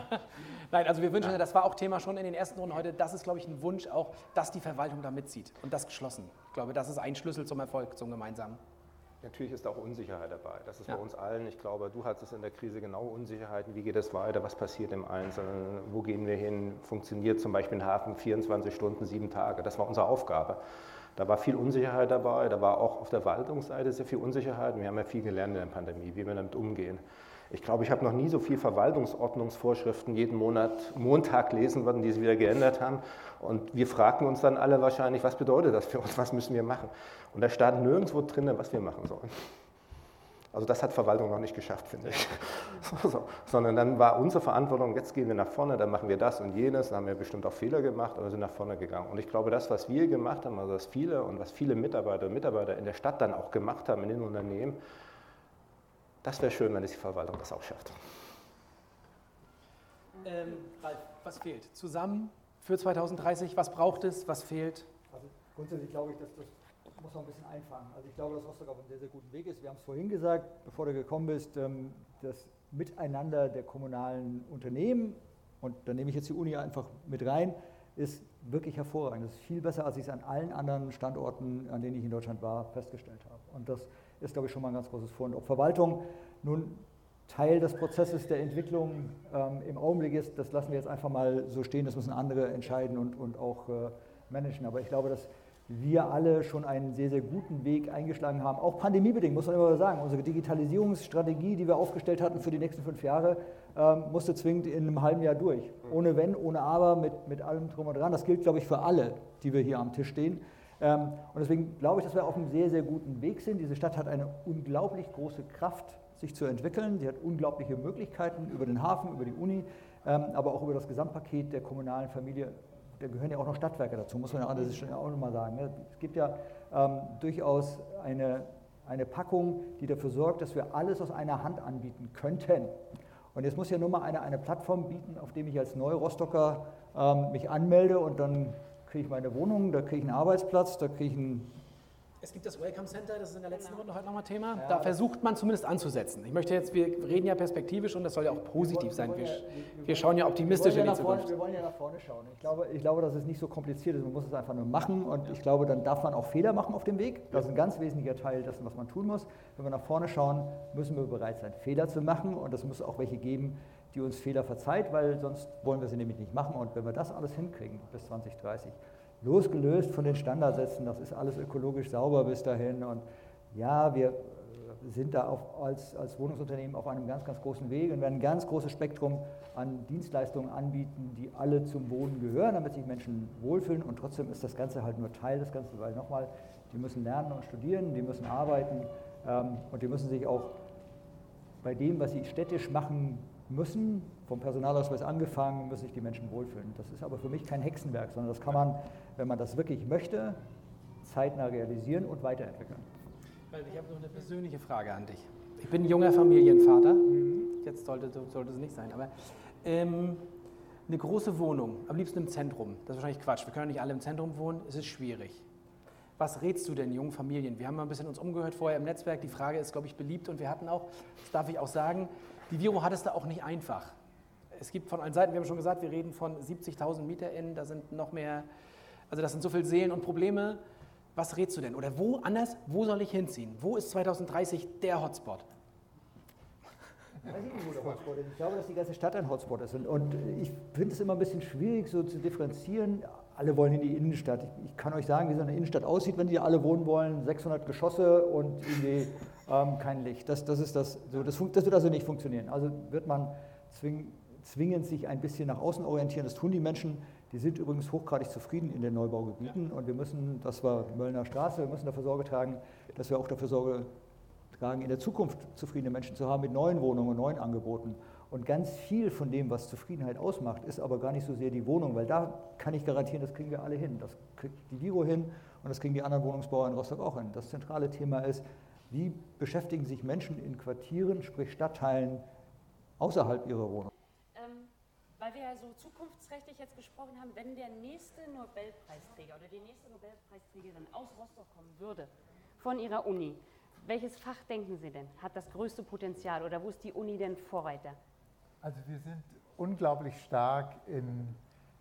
Nein, also wir wünschen, das war auch Thema schon in den ersten Runden heute, das ist, glaube ich, ein Wunsch auch, dass die Verwaltung da mitzieht und das geschlossen. Ich glaube, das ist ein Schlüssel zum Erfolg, zum Gemeinsamen. Natürlich ist auch Unsicherheit dabei. Das ist ja bei uns allen. Ich glaube, du hattest in der Krise genau Unsicherheiten. Wie geht es weiter? Was passiert im Einzelnen? Wo gehen wir hin? Funktioniert zum Beispiel ein Hafen vierundzwanzig Stunden, sieben Tage? Das war unsere Aufgabe. Da war viel Unsicherheit dabei. Da war auch auf der Verwaltungsseite sehr viel Unsicherheit. Wir haben ja viel gelernt in der Pandemie, wie wir damit umgehen. Ich glaube, ich habe noch nie so viel Verwaltungsordnungsvorschriften jeden Monat, Montag lesen werden, die sie wieder geändert haben. Und wir fragten uns dann alle wahrscheinlich, was bedeutet das für uns, was müssen wir machen? Und da stand nirgendwo drin, was wir machen sollen. Also das hat Verwaltung noch nicht geschafft, finde ich. So, so. Sondern dann war unsere Verantwortung, jetzt gehen wir nach vorne, dann machen wir das und jenes, dann haben wir bestimmt auch Fehler gemacht, aber sind nach vorne gegangen. Und ich glaube, das, was wir gemacht haben, also das viele und was viele Mitarbeiter und Mitarbeiter in der Stadt dann auch gemacht haben, in den Unternehmen, das wäre schön, wenn es die Verwaltung das auch schafft. Ähm, Ralf, was fehlt? Zusammen für zwanzig dreißig, was braucht es, was fehlt? Also grundsätzlich glaube ich, dass das muss man ein bisschen einfangen. Also ich glaube, dass Rostock auf einem sehr, sehr guten Weg ist. Wir haben es vorhin gesagt, bevor du gekommen bist, das Miteinander der kommunalen Unternehmen, und da nehme ich jetzt die Uni einfach mit rein, ist wirklich hervorragend. Das ist viel besser, als ich es an allen anderen Standorten, an denen ich in Deutschland war, festgestellt habe. Und das ist, glaube ich, schon mal ein ganz großes Vor- und Ob Verwaltung nun Teil des Prozesses der Entwicklung ähm, im Augenblick ist, das lassen wir jetzt einfach mal so stehen, das müssen andere entscheiden und, und auch äh, managen. Aber ich glaube, dass wir alle schon einen sehr, sehr guten Weg eingeschlagen haben, auch pandemiebedingt, muss man immer sagen. Unsere Digitalisierungsstrategie, die wir aufgestellt hatten für die nächsten fünf Jahre, ähm, musste zwingend in einem halben Jahr durch. Ohne Wenn, ohne Aber, mit, mit allem Drum und Dran. Das gilt, glaube ich, für alle, die wir hier am Tisch stehen. Und deswegen glaube ich, dass wir auf einem sehr, sehr guten Weg sind. Diese Stadt hat eine unglaublich große Kraft, sich zu entwickeln. Sie hat unglaubliche Möglichkeiten über den Hafen, über die Uni, aber auch über das Gesamtpaket der kommunalen Familie. Da gehören ja auch noch Stadtwerke dazu, muss man ja auch nochmal sagen. Es gibt ja ähm, durchaus eine, eine Packung, die dafür sorgt, dass wir alles aus einer Hand anbieten könnten. Und jetzt muss ja nur mal eine, eine Plattform bieten, auf dem ich als Neurostocker ähm, mich anmelde und dann kriege ich meine Wohnung, da kriege ich einen Arbeitsplatz, da kriege ich einen... Es gibt das Welcome Center, das ist in der letzten Runde heute nochmal Thema. Ja, da versucht man zumindest anzusetzen. Ich möchte jetzt, wir reden ja perspektivisch und das soll ja auch positiv wir sein. Wir, ja, wir, wir schauen ja optimistisch in die Zukunft. Wir wollen ja nach vorne schauen. Ich glaube, ich glaube, dass es nicht so kompliziert ist, man muss es einfach nur machen und ich glaube, dann darf man auch Fehler machen auf dem Weg. Das ist ein ganz wesentlicher Teil dessen, was man tun muss. Wenn wir nach vorne schauen, müssen wir bereit sein, Fehler zu machen und es muss auch welche geben, die uns Fehler verzeiht, weil sonst wollen wir sie nämlich nicht machen. Und wenn wir das alles hinkriegen bis zwanzig dreißig, losgelöst von den Standardsätzen, das ist alles ökologisch sauber bis dahin. Und ja, wir sind da auch als, als Wohnungsunternehmen auf einem ganz, ganz großen Weg und werden ein ganz großes Spektrum an Dienstleistungen anbieten, die alle zum Wohnen gehören, damit sich Menschen wohlfühlen. Und trotzdem ist das Ganze halt nur Teil des Ganzen, weil nochmal, die müssen lernen und studieren, die müssen arbeiten ähm, und die müssen sich auch bei dem, was sie städtisch machen, müssen, vom Personalausweis angefangen, müssen sich die Menschen wohlfühlen. Das ist aber für mich kein Hexenwerk, sondern das kann man, wenn man das wirklich möchte, zeitnah realisieren und weiterentwickeln. Ich habe noch eine persönliche Frage an dich. Ich bin junger Familienvater, jetzt sollte, sollte es nicht sein, aber ähm, eine große Wohnung, am liebsten im Zentrum, das ist wahrscheinlich Quatsch, wir können ja nicht alle im Zentrum wohnen, es ist schwierig. Was rätst du denn jungen Familien? Wir haben mal ein bisschen uns umgehört vorher im Netzwerk, die Frage ist, glaube ich, beliebt und wir hatten auch, das darf ich auch sagen, die WIRO hat es da auch nicht einfach. Es gibt von allen Seiten, wir haben schon gesagt, wir reden von siebzigtausend MieterInnen, da sind noch mehr, also das sind so viele Seelen und Probleme. Was rätst du denn? Oder wo anders, wo soll ich hinziehen? Wo ist zwanzig dreißig der Hotspot? Das ist ein guter Hotspot. Ich glaube, dass die ganze Stadt ein Hotspot ist. Und ich finde es immer ein bisschen schwierig, so zu differenzieren. Alle wollen in die Innenstadt. Ich kann euch sagen, wie so eine Innenstadt aussieht, wenn die alle wohnen wollen. sechshundert Geschosse und irgendwie ähm, kein Licht. Das, das, ist das, so, das, das wird also nicht funktionieren. Also wird man zwing, zwingend sich ein bisschen nach außen orientieren. Das tun die Menschen. Die sind übrigens hochgradig zufrieden in den Neubaugebieten. Ja. Und wir müssen, das war Möllner Straße, wir müssen dafür Sorge tragen, dass wir auch dafür Sorge tragen, in der Zukunft zufriedene Menschen zu haben mit neuen Wohnungen und neuen Angeboten. Und ganz viel von dem, was Zufriedenheit ausmacht, ist aber gar nicht so sehr die Wohnung, weil da kann ich garantieren, das kriegen wir alle hin. Das kriegt die WIRO hin und das kriegen die anderen Wohnungsbauer in Rostock auch hin. Das zentrale Thema ist, wie beschäftigen sich Menschen in Quartieren, sprich Stadtteilen, außerhalb ihrer Wohnung? Ähm, weil wir ja so zukunftsrechtlich jetzt gesprochen haben, wenn der nächste Nobelpreisträger oder die nächste Nobelpreisträgerin aus Rostock kommen würde, von ihrer Uni, welches Fach denken Sie denn, hat das größte Potenzial oder wo ist die Uni denn Vorreiter? Also wir sind unglaublich stark in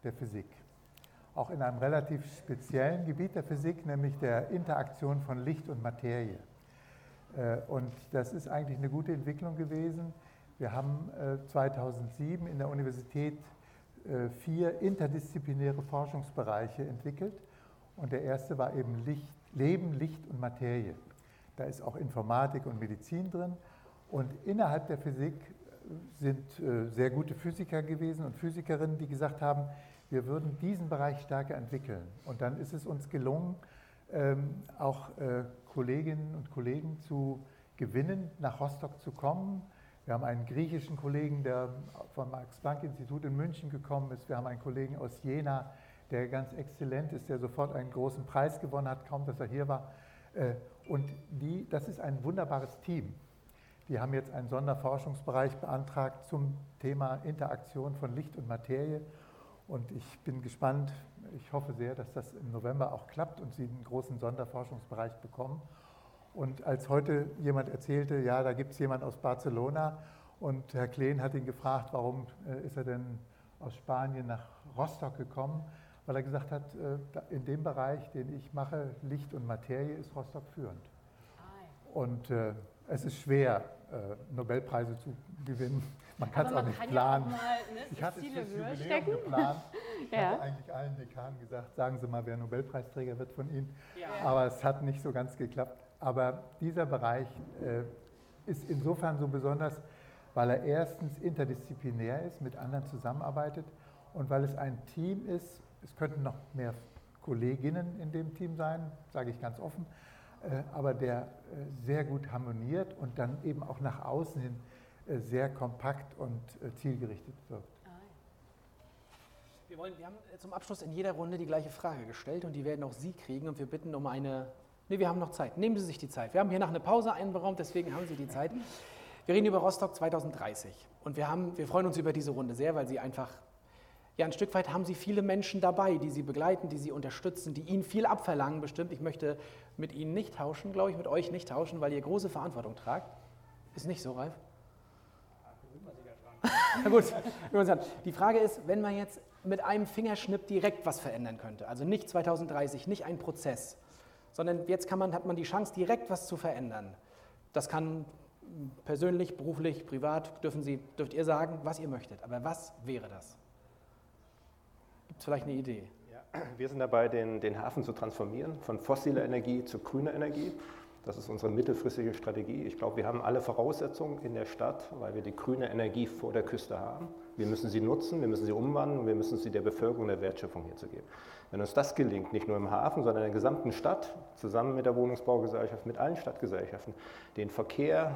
der Physik, auch in einem relativ speziellen Gebiet der Physik, nämlich der Interaktion von Licht und Materie. Und das ist eigentlich eine gute Entwicklung gewesen. Wir haben zweitausendsieben in der Universität vier interdisziplinäre Forschungsbereiche entwickelt. Und der erste war eben Licht, Leben, Licht und Materie. Da ist auch Informatik und Medizin drin. Und innerhalb der Physik sind sehr gute Physiker gewesen und Physikerinnen, die gesagt haben, wir würden diesen Bereich stärker entwickeln. Und dann ist es uns gelungen, auch Kolleginnen und Kollegen zu gewinnen, nach Rostock zu kommen. Wir haben einen griechischen Kollegen, der vom Max-Planck-Institut in München gekommen ist. Wir haben einen Kollegen aus Jena, der ganz exzellent ist, der sofort einen großen Preis gewonnen hat, kaum dass er hier war. Und die, das ist ein wunderbares Team. Die haben jetzt einen Sonderforschungsbereich beantragt zum Thema Interaktion von Licht und Materie. Und ich bin gespannt, ich hoffe sehr, dass das im November auch klappt und sie einen großen Sonderforschungsbereich bekommen. Und als heute jemand erzählte, ja, da gibt es jemanden aus Barcelona, und Herr Kleen hat ihn gefragt, warum ist er denn aus Spanien nach Rostock gekommen, weil er gesagt hat, in dem Bereich, den ich mache, Licht und Materie, ist Rostock führend. Und äh, es ist schwer, äh, Nobelpreise zu gewinnen. Man kann es auch nicht kann planen. Ja auch mal, ne, ich hatte es fürs Jubiläum geplant. Ich ja. habe eigentlich allen Dekanen gesagt, sagen Sie mal, wer Nobelpreisträger wird von Ihnen. Ja. Aber es hat nicht so ganz geklappt. Aber dieser Bereich äh, ist insofern so besonders, weil er erstens interdisziplinär ist, mit anderen zusammenarbeitet und weil es ein Team ist. Es könnten noch mehr Kolleginnen in dem Team sein, sage ich ganz offen, äh, aber der äh, sehr gut harmoniert und dann eben auch nach außen hin äh, sehr kompakt und äh, zielgerichtet wirkt. Wir, wollen, wir haben zum Abschluss in jeder Runde die gleiche Frage gestellt und die werden auch Sie kriegen und wir bitten um eine... Ne, wir haben noch Zeit. Nehmen Sie sich die Zeit. Wir haben hier nach einer Pause einberaumt, deswegen haben Sie die Zeit. Wir reden über Rostock zweitausenddreißig und wir, haben, wir freuen uns über diese Runde sehr, weil Sie einfach... Ja, ein Stück weit haben Sie viele Menschen dabei, die Sie begleiten, die Sie unterstützen, die Ihnen viel abverlangen bestimmt. Ich möchte mit Ihnen nicht tauschen, glaube ich, mit euch nicht tauschen, weil ihr große Verantwortung tragt. Ist nicht so, Ralf? Na gut, die Frage ist, wenn man jetzt mit einem Fingerschnipp direkt was verändern könnte, also nicht zweitausenddreißig, nicht ein Prozess, sondern jetzt kann man, hat man die Chance, direkt was zu verändern. Das kann persönlich, beruflich, privat, dürfen Sie, dürft ihr sagen, was ihr möchtet. Aber was wäre das? Vielleicht eine Idee. Ja, wir sind dabei, den, den Hafen zu transformieren, von fossiler Energie zu grüner Energie. Das ist unsere mittelfristige Strategie. Ich glaube, wir haben alle Voraussetzungen in der Stadt, weil wir die grüne Energie vor der Küste haben. Wir müssen sie nutzen, wir müssen sie umwandeln und wir müssen sie der Bevölkerung, der Wertschöpfung hierzugeben. Wenn uns das gelingt, nicht nur im Hafen, sondern in der gesamten Stadt, zusammen mit der Wohnungsbaugesellschaft, mit allen Stadtgesellschaften, den Verkehr,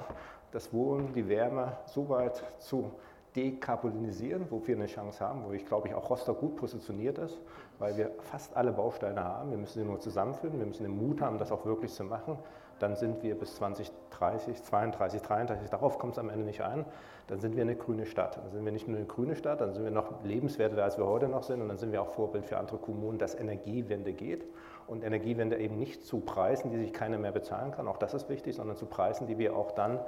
das Wohnen, die Wärme so weit zu dekarbonisieren, wo wir eine Chance haben, wo ich glaube ich auch Rostock gut positioniert ist, weil wir fast alle Bausteine haben. Wir müssen sie nur zusammenfinden, wir müssen den Mut haben, das auch wirklich zu machen. Dann sind wir bis zwanzig dreißig, zweiunddreißig, dreiunddreißig, darauf kommt es am Ende nicht an, dann sind wir eine grüne Stadt. Dann sind wir nicht nur eine grüne Stadt, dann sind wir noch lebenswerter, als wir heute noch sind und dann sind wir auch Vorbild für andere Kommunen, dass Energiewende geht. Und Energiewende eben nicht zu Preisen, die sich keiner mehr bezahlen kann, auch das ist wichtig, sondern zu Preisen, die wir auch dann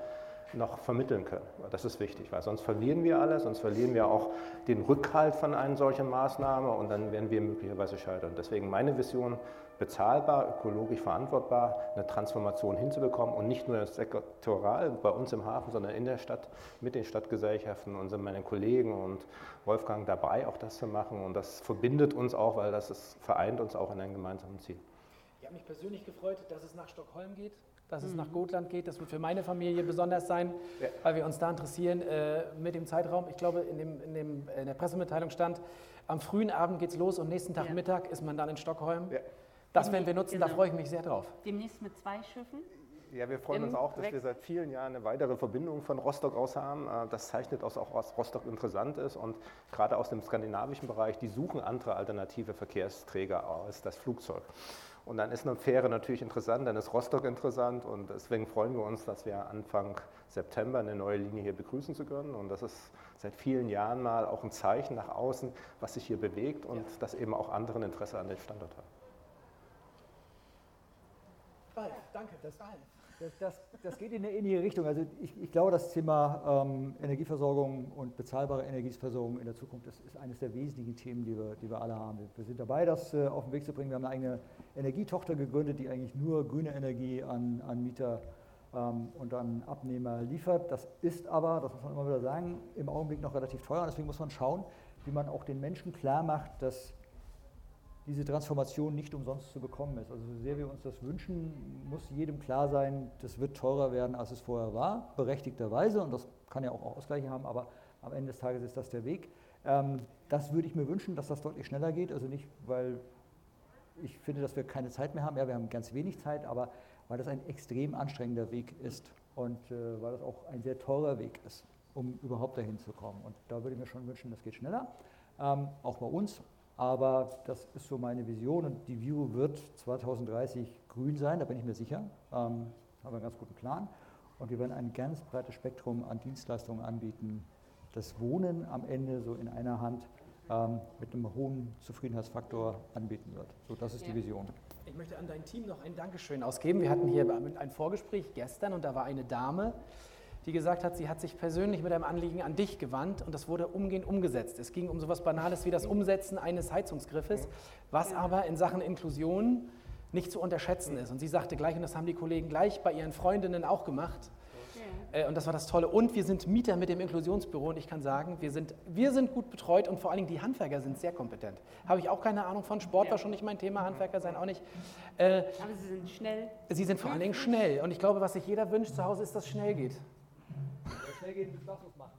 noch vermitteln können. Das ist wichtig, weil sonst verlieren wir alle, sonst verlieren wir auch den Rückhalt von einer solchen Maßnahme und dann werden wir möglicherweise scheitern. Deswegen meine Vision, bezahlbar, ökologisch verantwortbar, eine Transformation hinzubekommen und nicht nur sektoral bei uns im Hafen, sondern in der Stadt, mit den Stadtgesellschaften und sind meine Kollegen und Wolfgang dabei, auch das zu machen und das verbindet uns auch, weil das ist, vereint uns auch in einem gemeinsamen Ziel. Ich habe mich persönlich gefreut, dass es nach Stockholm geht. Dass es nach Gotland geht, das wird für meine Familie besonders sein, ja. Weil wir uns da interessieren äh, mit dem Zeitraum. Ich glaube, in, dem, in, dem, in der Pressemitteilung stand, am frühen Abend geht's los und nächsten Tag ja. Mittag ist man dann in Stockholm. Ja. Das werden wir nutzen, genau. Da freue ich mich sehr drauf. Demnächst mit zwei Schiffen. Ja, wir freuen uns auch, dass wir seit vielen Jahren eine weitere Verbindung von Rostock aus haben. Das zeichnet auch aus, dass Rostock interessant ist und gerade aus dem skandinavischen Bereich, die suchen andere alternative Verkehrsträger als das Flugzeug. Und dann ist eine Fähre natürlich interessant, dann ist Rostock interessant und deswegen freuen wir uns, dass wir Anfang September eine neue Linie hier begrüßen zu können. Und das ist seit vielen Jahren mal auch ein Zeichen nach außen, was sich hier bewegt und ja. dass eben auch andere Interesse an den Standort haben. Danke, das war Das, das, das geht in eine ähnliche Richtung. Also ich, ich glaube, das Thema ähm, Energieversorgung und bezahlbare Energieversorgung in der Zukunft, das ist eines der wesentlichen Themen, die wir, die wir alle haben. Wir sind dabei, das äh, auf den Weg zu bringen. Wir haben eine eigene Energietochter gegründet, die eigentlich nur grüne Energie an, an Mieter ähm, und dann Abnehmer liefert. Das ist aber, das muss man immer wieder sagen, im Augenblick noch relativ teuer. Deswegen muss man schauen, wie man auch den Menschen klar macht, dass diese Transformation nicht umsonst zu bekommen ist. Also so sehr wir uns das wünschen, muss jedem klar sein, das wird teurer werden, als es vorher war, berechtigterweise, und das kann ja auch Ausgleiche haben, aber am Ende des Tages ist das der Weg. Das würde ich mir wünschen, dass das deutlich schneller geht, also nicht, weil ich finde, dass wir keine Zeit mehr haben, ja, wir haben ganz wenig Zeit, aber weil das ein extrem anstrengender Weg ist und weil das auch ein sehr teurer Weg ist, um überhaupt dahin zu kommen. Und da würde ich mir schon wünschen, das geht schneller, auch bei uns. Aber das ist so meine Vision, und die WIRO wird zwanzig dreißig grün sein, da bin ich mir sicher. Ähm, haben wir einen ganz guten Plan, und wir werden ein ganz breites Spektrum an Dienstleistungen anbieten. Das Wohnen am Ende so in einer Hand ähm, mit einem hohen Zufriedenheitsfaktor anbieten wird. So, das ist die Vision. Ich möchte an dein Team noch ein Dankeschön ausgeben. Wir hatten hier ein Vorgespräch gestern, und da war eine Dame, die gesagt hat, sie hat sich persönlich mit einem Anliegen an dich gewandt, und das wurde umgehend umgesetzt. Es ging um sowas Banales wie das Umsetzen eines Heizungsgriffes, was aber in Sachen Inklusion nicht zu unterschätzen ist. Und sie sagte gleich, und das haben die Kollegen gleich bei ihren Freundinnen auch gemacht, und das war das Tolle. Und wir sind Mieter mit dem Inklusionsbüro, und ich kann sagen, wir sind, wir sind gut betreut, und vor allen Dingen die Handwerker sind sehr kompetent. Habe ich auch keine Ahnung von, Sport war schon nicht mein Thema, Handwerker sein auch nicht. Äh, aber sie sind schnell. Sie sind vor allen Dingen schnell, und ich glaube, was sich jeder wünscht zu Hause ist, dass es schnell geht. Schnell gehen, beschlagslos machen.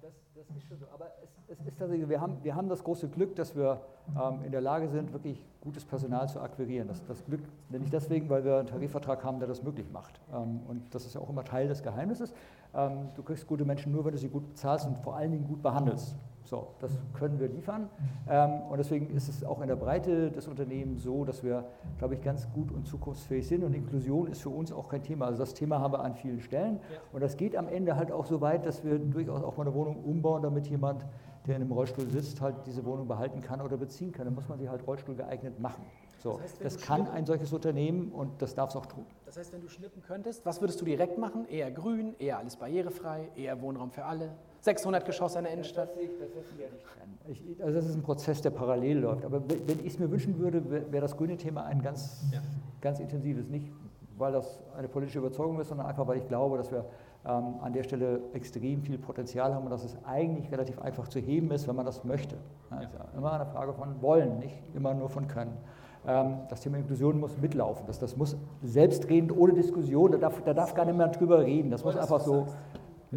Das, das ist schon so. Aber es, es ist tatsächlich, wir haben, wir haben das große Glück, dass wir ähm, in der Lage sind, wirklich gutes Personal zu akquirieren. Das, das Glück nenne ich deswegen, weil wir einen Tarifvertrag haben, der das möglich macht. Ähm, und das ist ja auch immer Teil des Geheimnisses. Ähm, du kriegst gute Menschen nur, wenn du sie gut bezahlst und vor allen Dingen gut behandelst. So, das können wir liefern. Ähm, und deswegen ist es auch in der Breite des Unternehmens so, dass wir, glaube ich, ganz gut und zukunftsfähig sind. Und Inklusion ist für uns auch kein Thema. Also das Thema haben wir an vielen Stellen. Und das geht am Ende halt auch so weit, dass wir durchaus auch mal eine Wohnung umbauen, damit jemand, der in einem Rollstuhl sitzt, halt diese Wohnung behalten kann oder beziehen kann. Dann muss man sie halt rollstuhlgeeignet machen. So, das heißt, das kann ein solches Unternehmen, und das darf es auch tun. Das heißt, wenn du schnippen könntest, was würdest du direkt machen? Eher grün, eher alles barrierefrei, eher Wohnraum für alle? sechshundert Geschoss an der Innenstadt? Das, das, das wissen wir nicht. Ich, also das ist ein Prozess, der parallel läuft. Aber wenn ich es mir wünschen würde, wäre das grüne Thema ein ganz, ja. ganz intensives. Nicht, weil das eine politische Überzeugung ist, sondern einfach, weil ich glaube, dass wir ähm, an der Stelle extrem viel Potenzial haben und dass es eigentlich relativ einfach zu heben ist, wenn man das möchte. Das ist ja immer eine Frage von Wollen, nicht immer nur von Können. Ähm, das Thema Inklusion muss mitlaufen. Das, das muss selbstredend, ohne Diskussion, da darf, da darf gar niemand drüber reden. Das muss einfach so... Das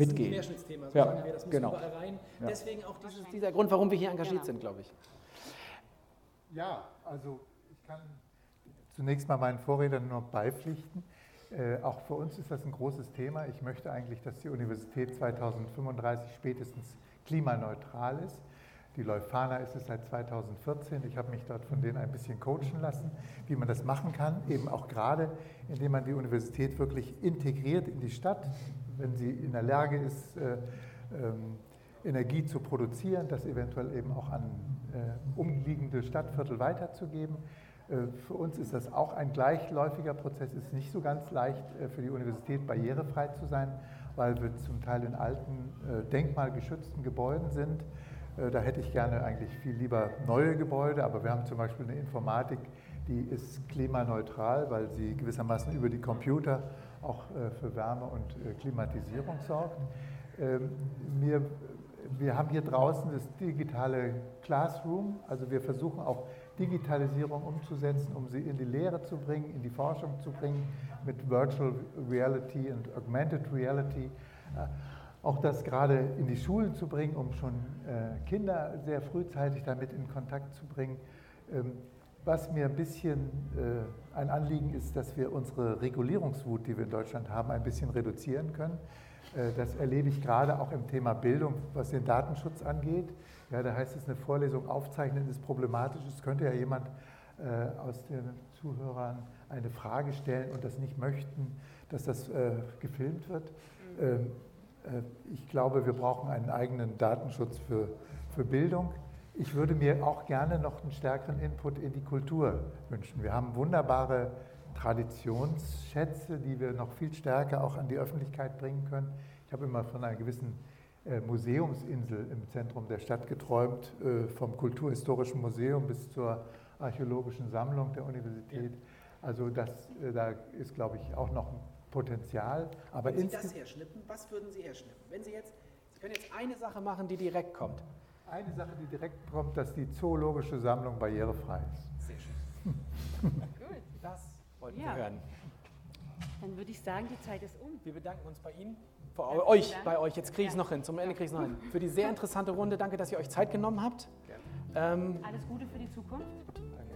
mitgehen. Ist ein Querschnittsthema, so ja, sagen wir, das muss genau. überall rein. Ja. Deswegen auch dieses, dieser Grund, warum wir hier engagiert genau. sind, glaube ich. Ja, also ich kann zunächst mal meinen Vorrednern nur beipflichten. Äh, auch für uns ist das ein großes Thema. Ich möchte eigentlich, dass die Universität zweitausendfünfunddreißig spätestens klimaneutral ist. Die Leuphana ist es seit zweitausendvierzehn. Ich habe mich dort von denen ein bisschen coachen lassen, wie man das machen kann. Eben auch gerade, indem man die Universität wirklich integriert in die Stadt, wenn sie in der Lage ist, äh, ähm, Energie zu produzieren, das eventuell eben auch an äh, umliegende Stadtviertel weiterzugeben. Äh, für uns ist das auch ein gleichläufiger Prozess. Es ist nicht so ganz leicht, äh, für die Universität barrierefrei zu sein, weil wir zum Teil in alten, äh, denkmalgeschützten Gebäuden sind. Äh, da hätte ich gerne eigentlich viel lieber neue Gebäude, aber wir haben zum Beispiel eine Informatik, die ist klimaneutral, weil sie gewissermaßen über die Computer auch für Wärme und Klimatisierung sorgt. Wir, wir haben hier draußen das digitale Classroom, also wir versuchen auch Digitalisierung umzusetzen, um sie in die Lehre zu bringen, in die Forschung zu bringen, mit Virtual Reality und Augmented Reality. Auch das gerade in die Schulen zu bringen, um schon Kinder sehr frühzeitig damit in Kontakt zu bringen. Was mir ein bisschen äh, ein Anliegen ist, dass wir unsere Regulierungswut, die wir in Deutschland haben, ein bisschen reduzieren können. Äh, das erlebe ich gerade auch im Thema Bildung, was den Datenschutz angeht. Ja, da heißt es, eine Vorlesung aufzeichnen ist problematisch. Es könnte ja jemand äh, aus den Zuhörern eine Frage stellen und das nicht möchten, dass das äh, gefilmt wird. Ähm, äh, ich glaube, wir brauchen einen eigenen Datenschutz für, für Bildung. Ich würde mir auch gerne noch einen stärkeren Input in die Kultur wünschen. Wir haben wunderbare Traditionsschätze, die wir noch viel stärker auch an die Öffentlichkeit bringen können. Ich habe immer von einer gewissen äh, Museumsinsel im Zentrum der Stadt geträumt, äh, vom Kulturhistorischen Museum bis zur archäologischen Sammlung der Universität. Also das, äh, da ist, glaube ich, auch noch ein Potenzial. Aber wenn Sie das herschnippen, was würden Sie herschnippen? Wenn Sie jetzt, Sie können jetzt eine Sache machen, die direkt kommt. Eine Sache, die direkt kommt, dass die zoologische Sammlung barrierefrei ist. Sehr schön. Cool. Das wollten ja. wir hören. Dann würde ich sagen, die Zeit ist um. Wir bedanken uns bei Ihnen, bei ja, euch, bei euch. Jetzt kriege ich es ja. noch hin, zum Ende kriege ich es noch hin. Für die sehr interessante Runde, danke, dass ihr euch Zeit genommen habt. Ähm, Alles Gute für die Zukunft.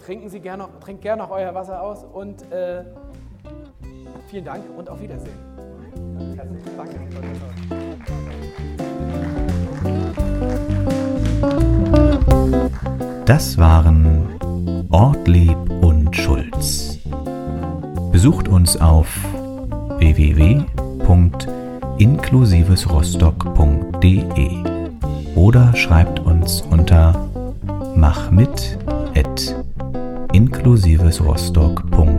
Trinken Sie gerne noch, trinkt gerne noch euer Wasser aus und äh, vielen Dank und auf Wiedersehen. Danke. Das waren Ortlieb und Schulz. Besucht uns auf w w w punkt inklusivesrostock punkt d e oder schreibt uns unter machmit at inklusivesrostock punkt d e